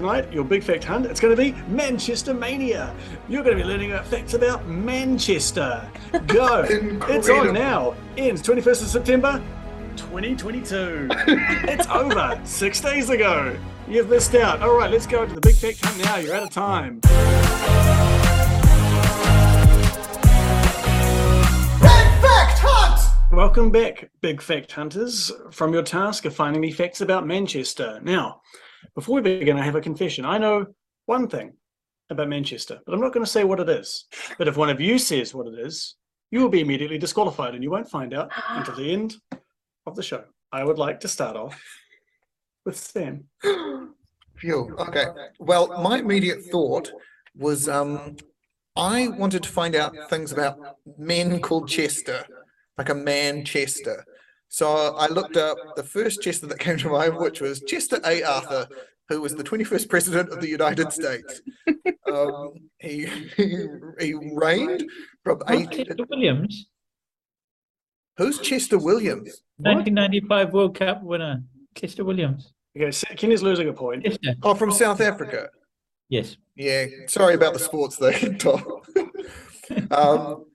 tonight, your Big Fact Hunt. It's going to be Manchester Mania. You're going to be learning about facts about Manchester. Go. It's on now. Ends 21st of September, 2022. It's over 6 days ago. You've missed out. All right, let's go to the Big Fact Hunt now. You're out of time. Welcome back, Big Fact Hunters, from your task of finding me facts about Manchester. Now, before we begin, I have a confession. I know one thing about Manchester, but I'm not going to say what it is. But if one of you says what it is, you will be immediately disqualified and you won't find out until the end of the show. I would like to start off with Sam. Phew. Okay. Well, my immediate thought was I wanted to find out things about men called Chester. Like a Manchester. So I looked up the first Chester that came to mind, which was Chester A. Arthur, who was the 21st president of the United States. He reigned from Chester Williams. Who's Chester Williams? 1995 World Cup winner, Chester Williams. Okay, so Kenny's losing a point. Chester. Oh, from South Africa. Yes. Yeah. Sorry about the sports thing, Tom.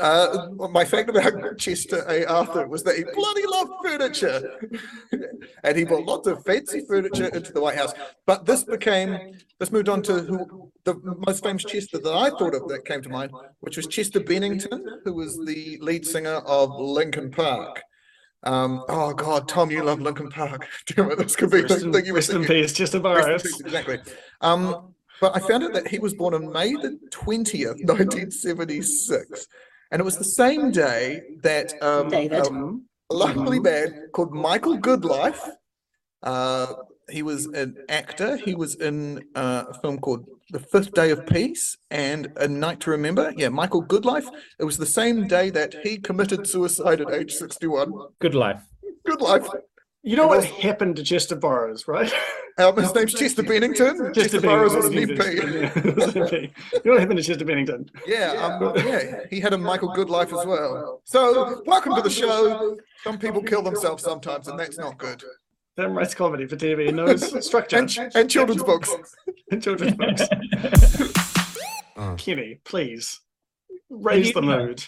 My fact about Chester A. Arthur was that he bloody loved furniture, and he bought lots of fancy furniture into the White House. But this moved on to the most famous Chester that I thought of that came to mind, which was Chester Bennington, who was the lead singer of Linkin Park. Oh God, Tom, you love Linkin Park. Damn it, this could be the thing you were thinking. Rest in peace, Chester Burroughs. Exactly. But I found out that he was born on May the 20th, 1976. And it was the same day that a lovely man called Michael Goodlife, he was an actor. He was in a film called The Fifth Day of Peace and A Night to Remember. Yeah, Michael Goodlife. It was the same day that he committed suicide at age 61. Goodlife. Goodlife. You know what happened to Chester Burroughs, right? His name's Chester Bennington. Chester Burroughs was an MP. You know what happened to Chester Bennington? Yeah, he had a Michael Goodlife as well. So, welcome to the show. Some people kill themselves sometimes, and that's not good. Sam writes comedy for TV and knows structure. And children's books. And children's books. Kenny, please, raise the mood.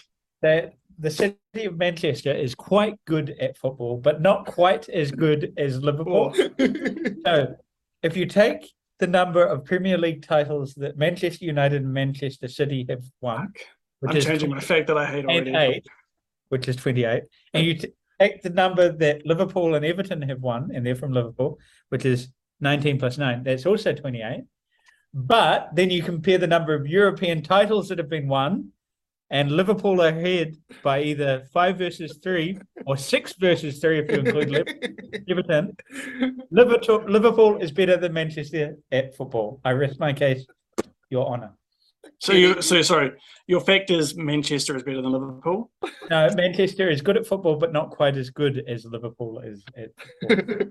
The city of Manchester is quite good at football, but not quite as good as Liverpool. So if you take the number of Premier League titles that Manchester United and Manchester City have won, which is changing my fact that I hate already. 28, and you take the number that Liverpool and Everton have won, and they're from Liverpool, which is 19 plus 9, that's also 28. But then you compare the number of European titles that have been won, and Liverpool are ahead by either 5 versus 3 or 6 versus 3 if you include Everton. Liverpool is better than Manchester at football. I rest my case, Your Honour. So sorry. Your fact is Manchester is better than Liverpool? No, Manchester is good at football, but not quite as good as Liverpool is at football.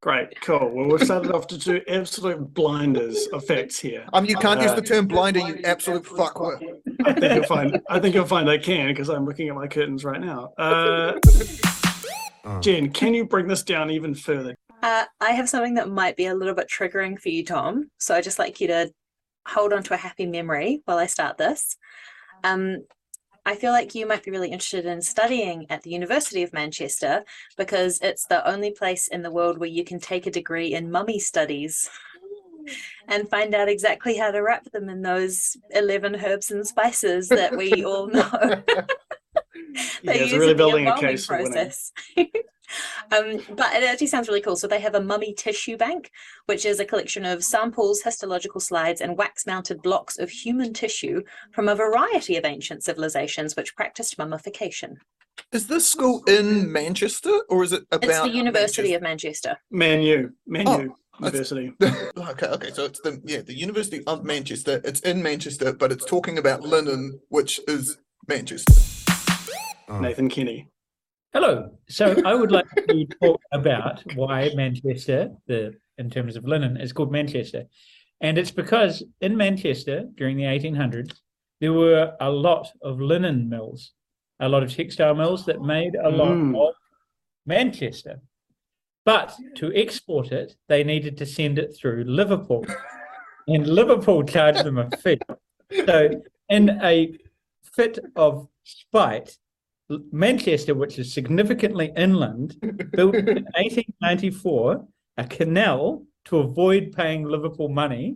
Great, cool. Well, we've started off to do absolute blinders of facts here. You can't use the term blinder, you absolute fuckwit. I think you'll find I can, because I'm looking at my curtains right now. Jen, can you bring this down even further? I have something that might be a little bit triggering for you, Tom. So I'd just like you to hold on to a happy memory while I start this. I feel like you might be really interested in studying at the University of Manchester, because it's the only place in the world where you can take a degree in mummy studies and find out exactly how to wrap them in those 11 herbs and spices that we all know. It's really building a case for winning. But it actually sounds really cool. So they have a mummy tissue bank, which is a collection of samples, histological slides, and wax-mounted blocks of human tissue from a variety of ancient civilizations which practiced mummification. Is this school in Manchester, or is it about? It's the University of Manchester. Man U. University. Okay. So it's the University of Manchester. It's in Manchester, but it's talking about linen, which is Manchester. Nathan Kinney. Hello. So I would like to talk about why Manchester, in terms of linen, is called Manchester. And it's because in Manchester during the 1800s, there were a lot of linen mills, a lot of textile mills that made a lot of Manchester. But to export it, they needed to send it through Liverpool. And Liverpool charged them a fee. So in a fit of spite, Manchester, which is significantly inland, built in 1894 a canal to avoid paying Liverpool money.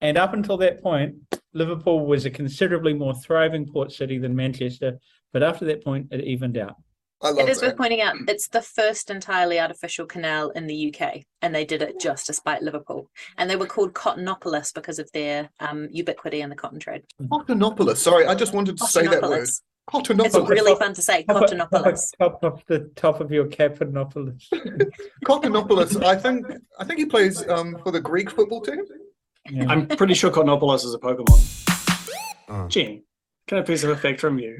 And up until that point, Liverpool was a considerably more thriving port city than Manchester. But after that point, it evened out. It is worth pointing out, it's the first entirely artificial canal in the UK, and they did it just to spite Liverpool. And they were called Cottonopolis because of their ubiquity in the cotton trade. Cottonopolis, sorry, I just wanted to say that word. Cottonopolis. It's really fun to say, Cottonopolis. Top of the top of your Cottonopolis. Cottonopolis, I think he plays for the Greek football team. Yeah. I'm pretty sure Cottonopolis is a Pokemon. Jen, can I please have a fact from you?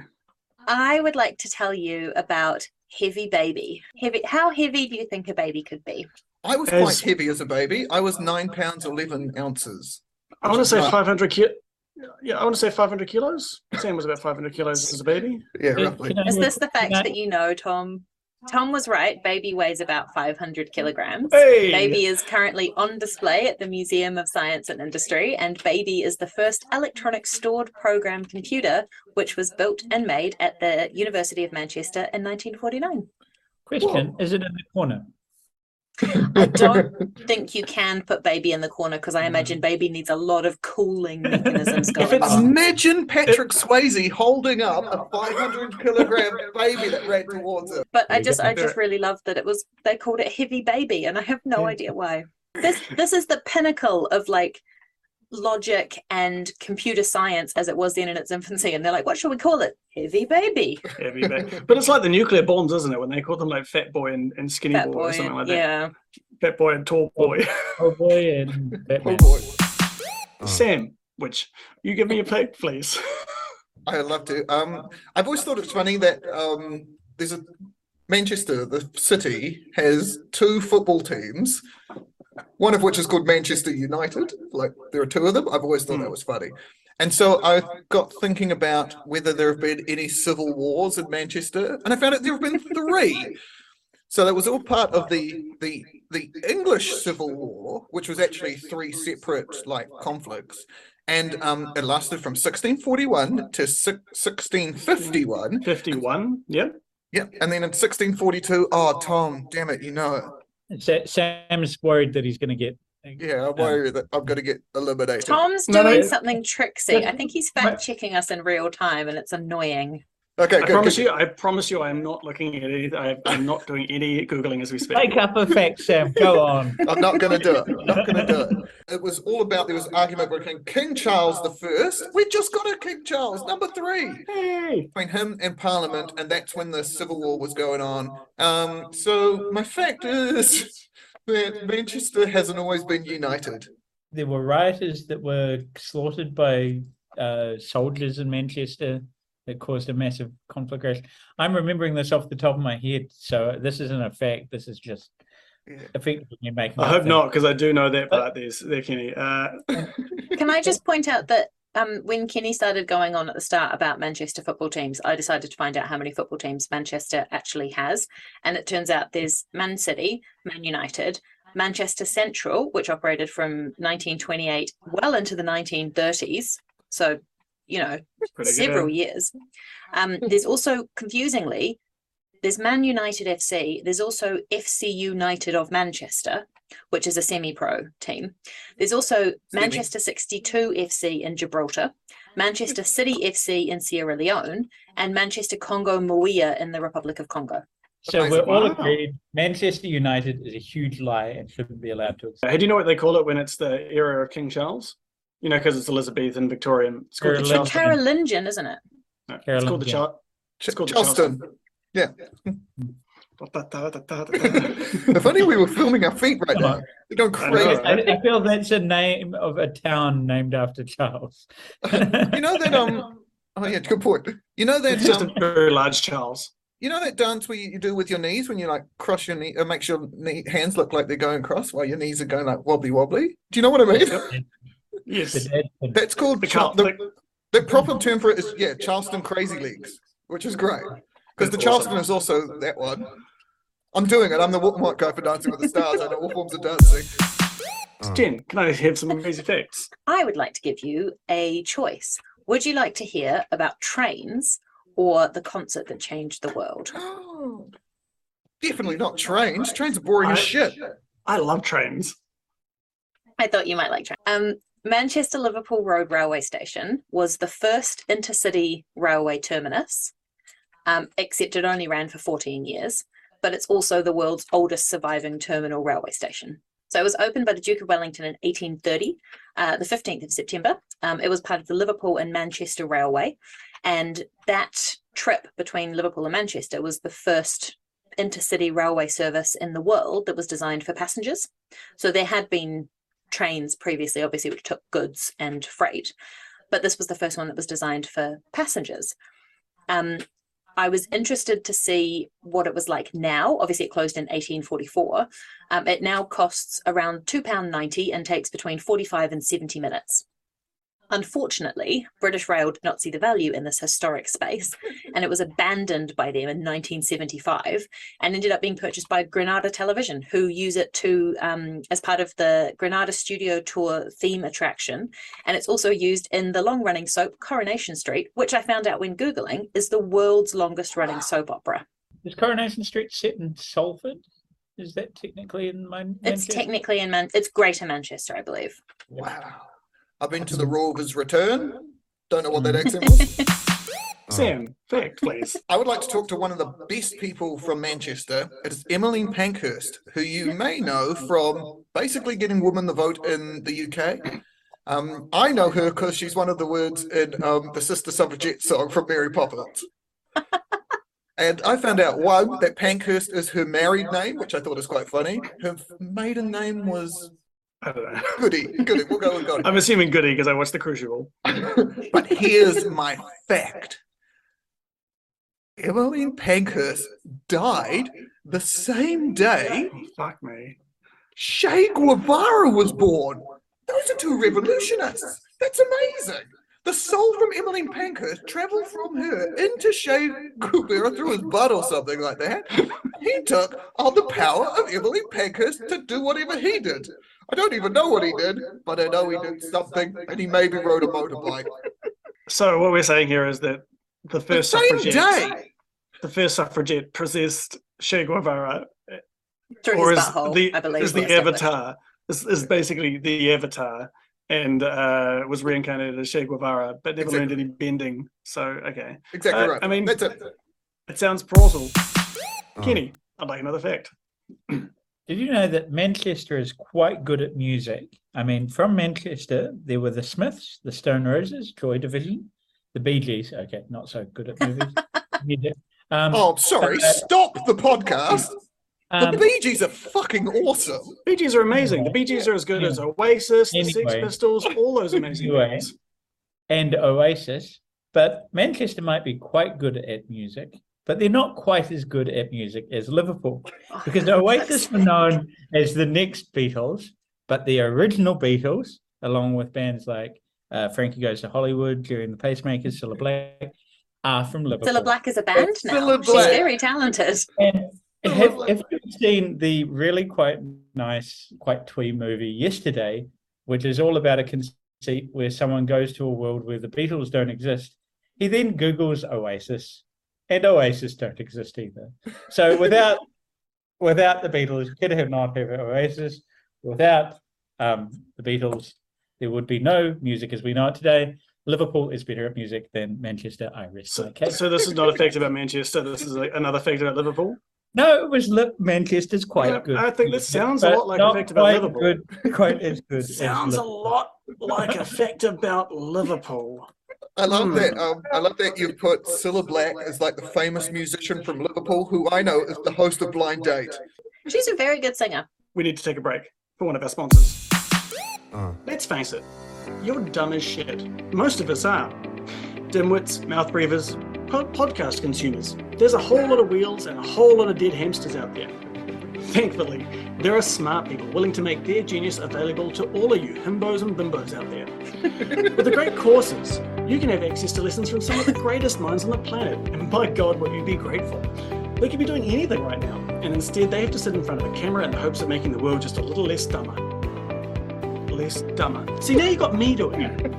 I would like to tell you about Heavy Baby. How heavy do you think a baby could be? I was quite heavy as a baby. I was 9 pounds, 11 ounces. I want to say 500 kilos. Yeah, I want to say 500 kilos. Sam was about 500 kilos as a baby. Yeah, roughly. Is this the fact that you know, Tom? Tom was right. Baby weighs about 500 kilograms. Hey! Baby is currently on display at the Museum of Science and Industry, and Baby is the first electronic stored program computer which was built and made at the University of Manchester in 1949. Question, is it in the corner? I don't think you can put Baby in the corner because I imagine Baby needs a lot of cooling mechanisms going on. Imagine Patrick Swayze holding up a 500 kilogram baby that ran towards him. But I just really loved that they called it Heavy Baby, and I have no idea why. This is the pinnacle of like logic and computer science as it was then in its infancy, and they're like, what should we call it? Heavy baby. But it's like the nuclear bombs, isn't it, when they call them like fat boy and skinny boy, or something like that. Fat boy and tall boy. Oh boy and Batman. Oh boy. Sam, which you give me a plate, please. I'd love to. I've always thought it's funny that there's a Manchester, the city, has two football teams, one of which is called Manchester United. Like, there are two of them. I've always thought that was funny. And so I got thinking about whether there have been any civil wars in Manchester, and I found out there have been three. So that was all part of the English Civil War, which was actually three separate like conflicts. And it lasted from 1641 to 1651. 51, yeah. Yeah, and then in 1642, oh, Tom, damn it, you know it. Sam's worried that he's going to get... Yeah, I'm worried that I'm going to get eliminated. Tom's doing something tricksy. I think he's fact-checking us in real time, and it's annoying. Okay, I promise you I'm not looking at anything. I'm not doing any Googling as we speak. Make up a fact, Sam. Go on. I'm not going to do it. It was all about, there was argument between King Charles I. We just got a King Charles, number three. Hey. Between him and Parliament, and that's when the Civil War was going on. So my fact is that Manchester hasn't always been united. There were rioters that were slaughtered by soldiers in Manchester. That caused a massive conflagration. I'm remembering this off the top of my head, so this isn't a fact. This is just effectively making. I hope not, because I do know that part. There, Kenny. Can I just point out that when Kenny started going on at the start about Manchester football teams, I decided to find out how many football teams Manchester actually has, and it turns out there's Man City, Man United, Manchester Central, which operated from 1928 well into the 1930s. So. You know, several years. There's also, confusingly, there's Man United FC. There's also FC United of Manchester, which is a semi-pro team. There's also Manchester 62 FC in Gibraltar, Manchester City FC in Sierra Leone, and Manchester Congo Muia in the Republic of Congo. So we're all agreed, Manchester United is a huge lie and shouldn't be allowed to exist. Hey, do you know what they call it when it's the era of King Charles? You know, because it's Elizabethan, Victorian. It's called the Carolingian, isn't it? No, it's called the Charleston. Yeah. If only we were filming our feet right now. They're going crazy. I feel that's a name of a town named after Charles. You know that... Oh, yeah, good point. You know that... It's just a very large Charles. You know that dance where you do with your knees when you like cross your knee, it makes your hands look like they're going cross while your knees are going like wobbly wobbly? Do you know what I mean? Yes, that's called the proper term for it is Charleston Crazy Legs, which is great because the Charleston is also that one. I'm doing it. I'm the white guy for Dancing with the Stars. I know all forms of dancing. Jim, can I hear some music picks? I would like to give you a choice. Would you like to hear about trains or the concert that changed the world? Oh, definitely not trains. Trains are boring as shit. I love trains. I thought you might like trains. Manchester Liverpool Road Railway Station was the first intercity railway terminus, except it only ran for 14 years, but it's also the world's oldest surviving terminal railway station. So it was opened by the Duke of Wellington in 1830, the 15th of September. It was part of the Liverpool and Manchester Railway, and that trip between Liverpool and Manchester was the first intercity railway service in the world that was designed for passengers. So there had been trains previously, obviously, which took goods and freight, but this was the first one that was designed for passengers. I was interested to see what it was like now. Obviously, it closed in 1844. It now costs around £2.90 and takes between 45 and 70 minutes. Unfortunately, British Rail did not see the value in this historic space, and it was abandoned by them in 1975 and ended up being purchased by Granada Television, who use it to as part of the Granada Studio Tour theme attraction, and it's also used in the long-running soap Coronation Street, which I found out when Googling is the world's longest-running soap opera. Is Coronation Street set in Salford? Is that technically in Manchester? It's technically in it's Greater Manchester, I believe. Wow. I've been to the Rover's Return. Don't know what that accent was. Sam, fact, please. I would like to talk to one of the best people from Manchester. It is Emmeline Pankhurst, who you may know from basically getting women the vote in the UK. I know her because she's one of the words in the Sister Suffragette song from Mary Poppins. And I found out, one, that Pankhurst is her married name, which I thought was quite funny. Her maiden name was... I don't know. Goody. We'll go with Goody. I'm assuming Goody because I watched The Crucible. But here's my fact. Emmeline Pankhurst died the same day. Oh, fuck me. Che Guevara was born. Those are two revolutionists. That's amazing. The soul from Emmeline Pankhurst travelled from her into Che Guevara through his butt or something like that. He took on the power of Emmeline Pankhurst to do whatever he did. I don't even know what he did, but I know he did something, and he maybe rode a motorbike. So what we're saying here is that the first suffragette possessed Che Guevara, through or his butthole, I believe, is the avatar, is basically the avatar, and was reincarnated as Che Guevara, but never learned any bending. So okay, exactly right. I mean, that's it. It sounds plausible. Oh. Kenny, I'd like another fact. Did you know that Manchester is quite good at music? I mean, from Manchester, there were the Smiths, the Stone Roses, Joy Division, the Bee Gees. Okay, not so good at movies. Sorry. Stop the podcast. The Bee Gees are fucking awesome. Bee Gees are amazing. The Bee Gees are as good as Oasis, the Sex Pistols, all those amazing bands. And Oasis. But Manchester might be quite good at music. But they're not quite as good at music as Liverpool, because Oasis were known as the next Beatles, but the original Beatles, along with bands like Frankie Goes to Hollywood, Gerry and the Pacemakers, Cilla Black, are from Liverpool. Cilla Black is a band now. Cilla Black. She's very talented. And have you seen the really quite nice, quite twee movie Yesterday, which is all about a conceit where someone goes to a world where the Beatles don't exist? He then Googles Oasis. And Oasis don't exist either. So without the Beatles, you could have not have Oasis. Without the Beatles, there would be no music as we know it today. Liverpool is better at music than Manchester, I rest. So this is not a fact about Manchester. This is another fact about Liverpool? No, it was Manchester's quite good. I think this sounds a lot like a fact about Liverpool. Good, quite as good. Sounds as a lot like a fact about Liverpool. I love that. I love that you put Cilla Black as like the famous musician from Liverpool, who I know is the host of Blind Date. She's a very good singer. We need to take a break for one of our sponsors. Let's face it, you're dumb as shit. Most of us are. Dimwits, mouth breathers, podcast consumers. There's a whole lot of wheels and a whole lot of dead hamsters out there. Thankfully, there are smart people willing to make their genius available to all of you himbos and bimbos out there. With the Great Courses, you can have access to lessons from some of the greatest minds on the planet, and by God, will you be grateful. They could be doing anything right now, and instead they have to sit in front of a camera in the hopes of making the world just a little less dumber. Less dumber. See, now you got me doing it.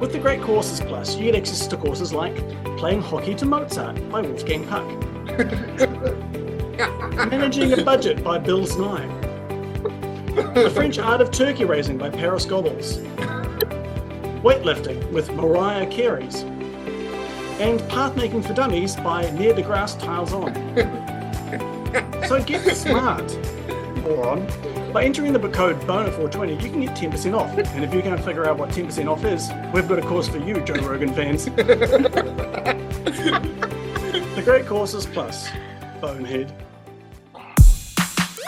With the Great Courses Plus, you get access to courses like Playing Hockey to Mozart by Wolfgang Puck, Managing a Budget by Bill Nye, The French Art of Turkey Raising by Paris Goebbels, Weightlifting with Mariah Carey's, and Path Making for Dummies by Near the Grass Tiles On. So get smart, moron. By entering the code BONA420, you can get 10% off. And if you can't figure out what 10% off is, we've got a course for you, Joe Rogan fans. The Great Courses Plus, bonehead.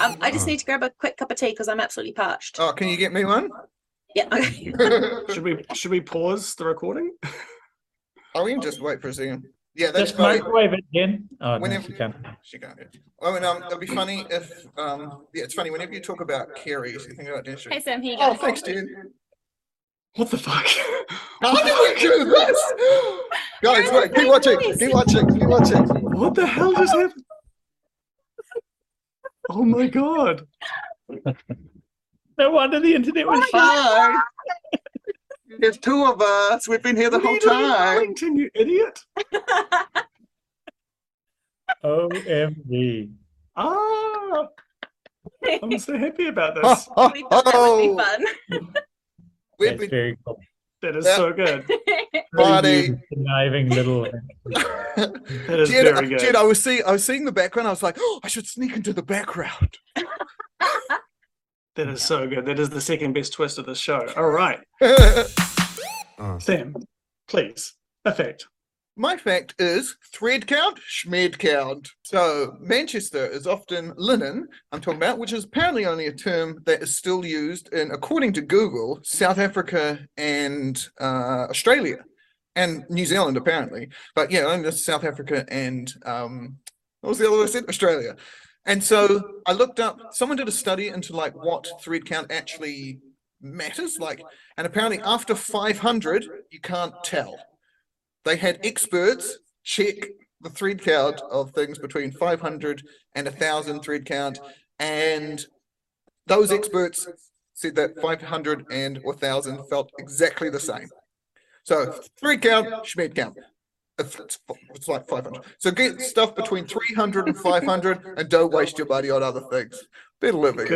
I just need to grab a quick cup of tea because I'm absolutely parched. Oh, can you get me one? Yeah. Okay. Should we pause the recording? Oh, we can just wait for a second. Yeah, that's fine. Just microwave it then. Oh, whenever, no, she can't. Oh, and it'll be funny if, it's funny, whenever you talk about Carey's, you think about dentistry. Hey, Sam, here you go. Oh, thanks, dude. What the fuck? How did we do this? Guys, wait, keep watching. What the hell just happened? Oh, my God. No wonder the internet was fine. There's two of us. We've been here the whole time. Wellington, you idiot. OMG. Ah. I'm so happy about this. We thought that would be fun. That's very cool. That is so good. Bloody conniving little. That is very good. Jed, I was seeing the background. I was like, oh, I should sneak into the background. That is so good. That is the second best twist of the show. All right. Sam, please, a fact. My fact is thread count, schmed count. So Manchester is often linen, I'm talking about, which is apparently only a term that is still used in, according to Google, South Africa and Australia and New Zealand, apparently. But yeah, only South Africa and what was the other one I said? Australia. And so I looked up, someone did a study into like what thread count actually matters, like, and apparently after 500, you can't tell. They had experts check the thread count of things between 500 and 1,000 thread count. And those experts said that 500 and 1,000 felt exactly the same. So thread count, schmed count. It's like 500. So get stuff between 300 and 500 and don't waste your money on other things. Be living.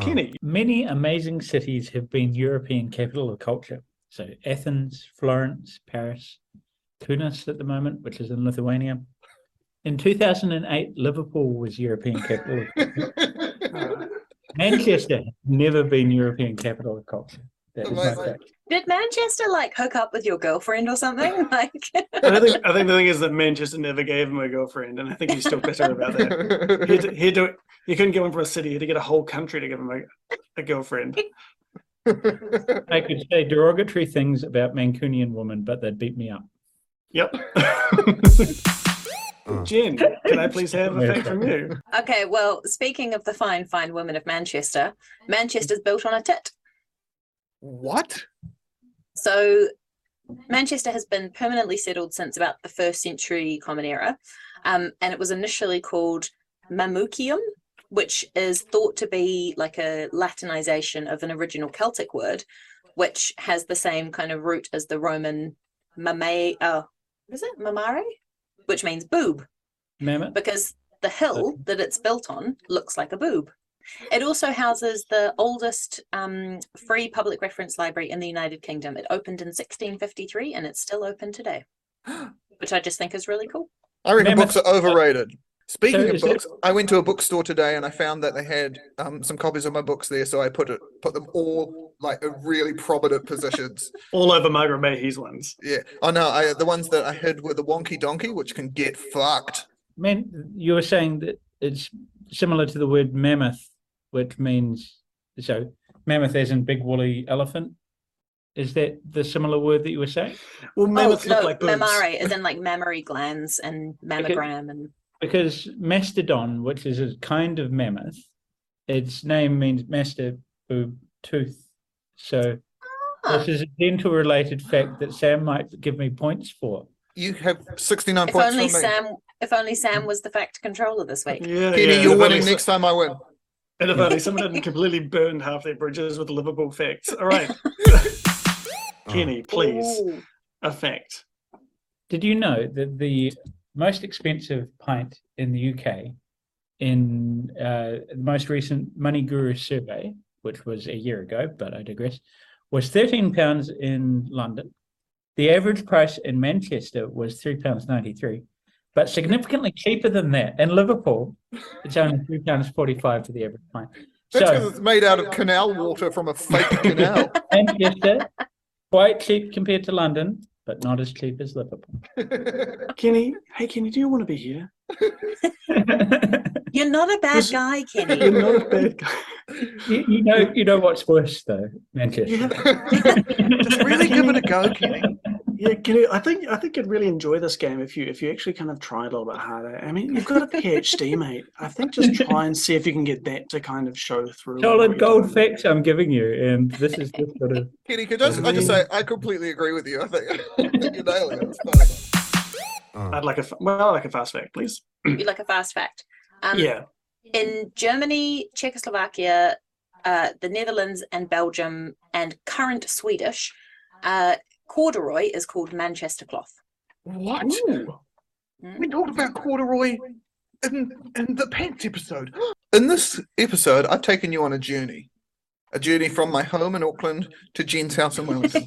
Kenny. Many amazing cities have been European capital of culture. So Athens, Florence, Paris, Tunis at the moment, which is in Lithuania. In 2008, Liverpool was European capital of culture. Manchester has never been European capital of culture. That is my fact. Did Manchester like hook up with your girlfriend or something? Like, I think the thing is that Manchester never gave him a girlfriend, and I think he's still bitter about that. He couldn't get one for a city; he had to get a whole country to give him a girlfriend. I could say derogatory things about Mancunian women, but they'd beat me up. Yep. Jen, can I please have a fact from you? Okay. Well, speaking of the fine women of Manchester, Manchester's built on a tit. What? So Manchester has been permanently settled since about the 1st century Common Era, and it was initially called Mamucium, which is thought to be like a Latinization of an original Celtic word, which has the same kind of root as the Roman mamare, which means boob, mammoth, because the hill that it's built on looks like a boob. It also houses the oldest free public reference library in the United Kingdom. It opened in 1653 and it's still open today, which I just think is really cool. I reckon books are overrated. Speaking of books, I went to a bookstore today and I found that they had some copies of my books there, so I put them all like in really prominent positions. All over Margaret Mahy's ones. Yeah. Oh no, the ones that I hid were the Wonky Donkey, which can get fucked. Man, you were saying that it's similar to the word mammoth, which means, so mammoth as in big woolly elephant. Is that the similar word that you were saying? Well, mammoth look like boobs. Mammary as in like mammary glands and mammogram. Because mastodon, which is a kind of mammoth, its name means master boob tooth. So this is a dental related fact that Sam might give me points for. You have 69 points. Only from Sam, me. If only Sam was the fact controller this week. Yeah, Peter, yeah, you're winning. Next time I win. And if only someone hadn't completely burned half their bridges with Liverpool facts. All right. Kenny, please. Ooh. A fact. Did you know that the most expensive pint in the UK in the most recent Money Guru survey, which was a year ago, but I digress, was £13 in London. The average price in Manchester was £3.93, but significantly cheaper than that. In Liverpool, it's only £3.45 for the average pint. That's because it's made out of canal water from a fake canal. Manchester, quite cheap compared to London, but not as cheap as Liverpool. Kenny, hey, Kenny, do you want to be here? You're not a bad guy, Kenny. You're not a bad guy. You know what's worse, though, Manchester. Just really give it a go, Kenny. Yeah, Kenny, I think you'd really enjoy this game if you actually kind of try a little bit harder. I mean, you've got a PhD, mate. I think just try and see if you can get that to kind of show through. Solid gold facts I'm giving you, and this is just sort of. Kenny, I just say I completely agree with you. I think you're nailing it. I'd like a fast fact, please. You'd like a fast fact. In Germany, Czechoslovakia, the Netherlands and Belgium, and current Swedish, corduroy is called Manchester cloth. What? Mm. We talked about corduroy in the pants episode. In this episode, I've taken you on a journey from my home in Auckland to Jen's house in Wellington,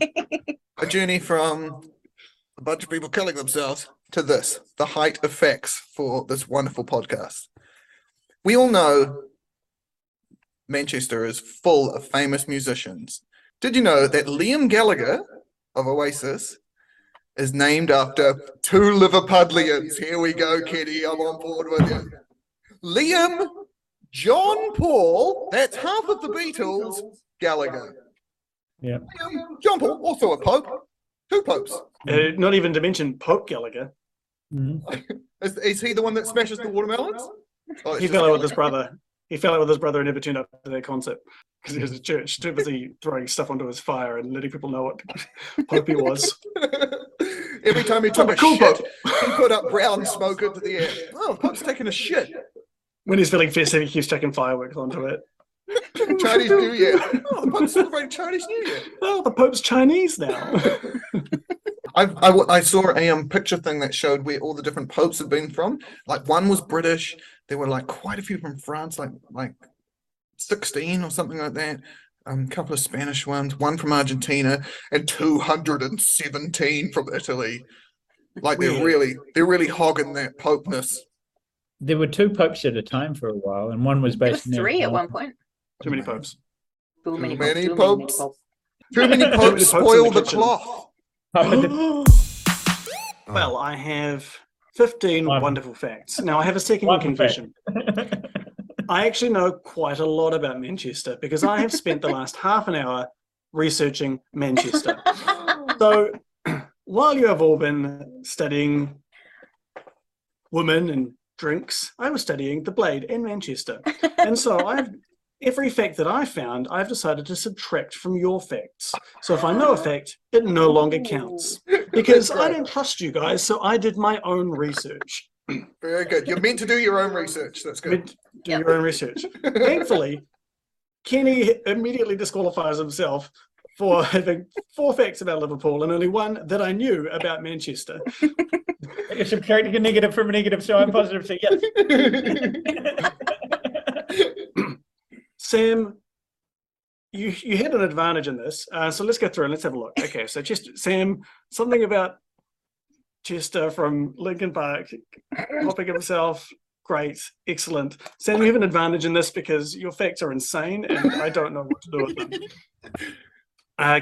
a journey from a bunch of people killing themselves to this, the height of facts for this wonderful podcast. We all know Manchester is full of famous musicians. Did you know that Liam Gallagher of Oasis is named after two Liverpudlians? Here we go, Kenny. I'm on board with you. Liam, John Paul, that's half of the Beatles, Gallagher. Yeah. Liam, John Paul, also a pope. Two popes. Not even to mention Pope Gallagher. Mm-hmm. Is he the one that smashes the watermelons? Oh, he fell out with his brother. He fell out with his brother and never turned up to their concert because he was at church, too busy throwing stuff onto his fire and letting people know what Pope he was. Every time he took a cool shit, he put up brown smoke into the air. Oh, Pope's taking a shit. When he's feeling festive, he keeps chucking fireworks onto it. Chinese New Year. Oh, the Pope's celebrating Chinese New Year. Oh, the Pope's Chinese now. I saw a picture thing that showed where all the different popes had been from. Like one was British. There were like quite a few from France, like 16 or something like that. A couple of Spanish ones, one from Argentina, and 217 from Italy. Like they're really hogging that popeness. There were two popes at a time for a while, and one was based. There were three at one point. Too many popes. Too many popes. Too many popes spoil the cloth. Well, I have 15 wonderful facts. Now, I have a second confession. I actually know quite a lot about Manchester because I have spent the last half an hour researching Manchester. So, while you have all been studying women and drinks, I was studying The Blade and Manchester. And so, every fact that I found, I've decided to subtract from your facts. So if I know a fact, it no longer counts. Because I don't trust you guys, so I did my own research. Very good. You're meant to do your own research. That's good. Do your own research. Thankfully, Kenny immediately disqualifies himself for having four facts about Liverpool and only one that I knew about Manchester. You're subtracting a negative from a negative, so I'm positive, so yes. Sam, you had an advantage in this, so let's go through and let's have a look. Okay, so Sam, something about Chester from Linkin Park, popping himself, great, excellent. Sam, you have an advantage in this because your facts are insane and I don't know what to do with them.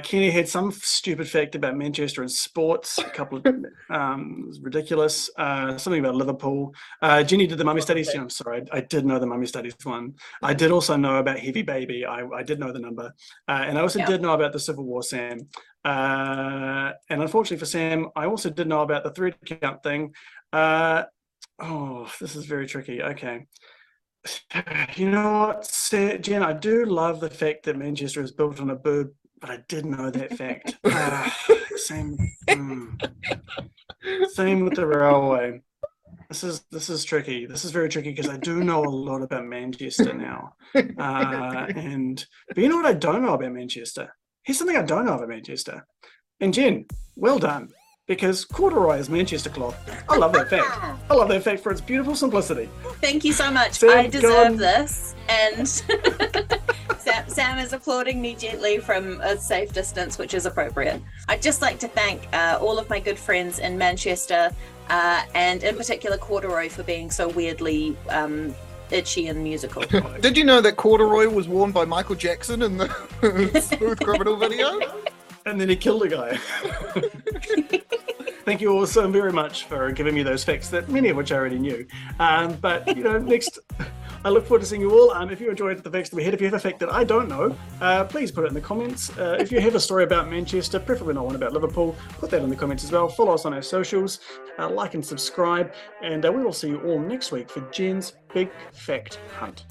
Kenny had some stupid fact about Manchester and sports, a couple of it was ridiculous, something about Liverpool. Jenny did the mummy studies. Yeah, I'm sorry, I did know the mummy studies one. I did also know about Heavy Baby. I did know the number. And I also did know about the Civil War, Sam. And unfortunately for Sam, I also did know about the thread count thing. This is very tricky. Okay. You know what, Jen, I do love the fact that Manchester is built on a bird. But I did know that fact. Sam. Same with the railway. This is tricky. This is very tricky because I do know a lot about Manchester now. But you know what I don't know about Manchester? Here's something I don't know about Manchester. And Jen, well done. Because corduroy is Manchester cloth. I love that fact. I love that fact for its beautiful simplicity. Thank you so much. Sam, I deserve this. And Sam is applauding me gently from a safe distance, which is appropriate. I'd just like to thank all of my good friends in Manchester, and in particular corduroy, for being so weirdly itchy and musical. Did you know that corduroy was worn by Michael Jackson in the Smooth Criminal video? And then he killed a guy. Thank you all so very much for giving me those facts, that many of which I already knew. But, you know, next, I look forward to seeing you all. If you enjoyed the facts that we had, if you have a fact that I don't know, please put it in the comments. If you have a story about Manchester, preferably not one about Liverpool, put that in the comments as well. Follow us on our socials, like and subscribe. And we will see you all next week for Jen's Big Fact Hunt.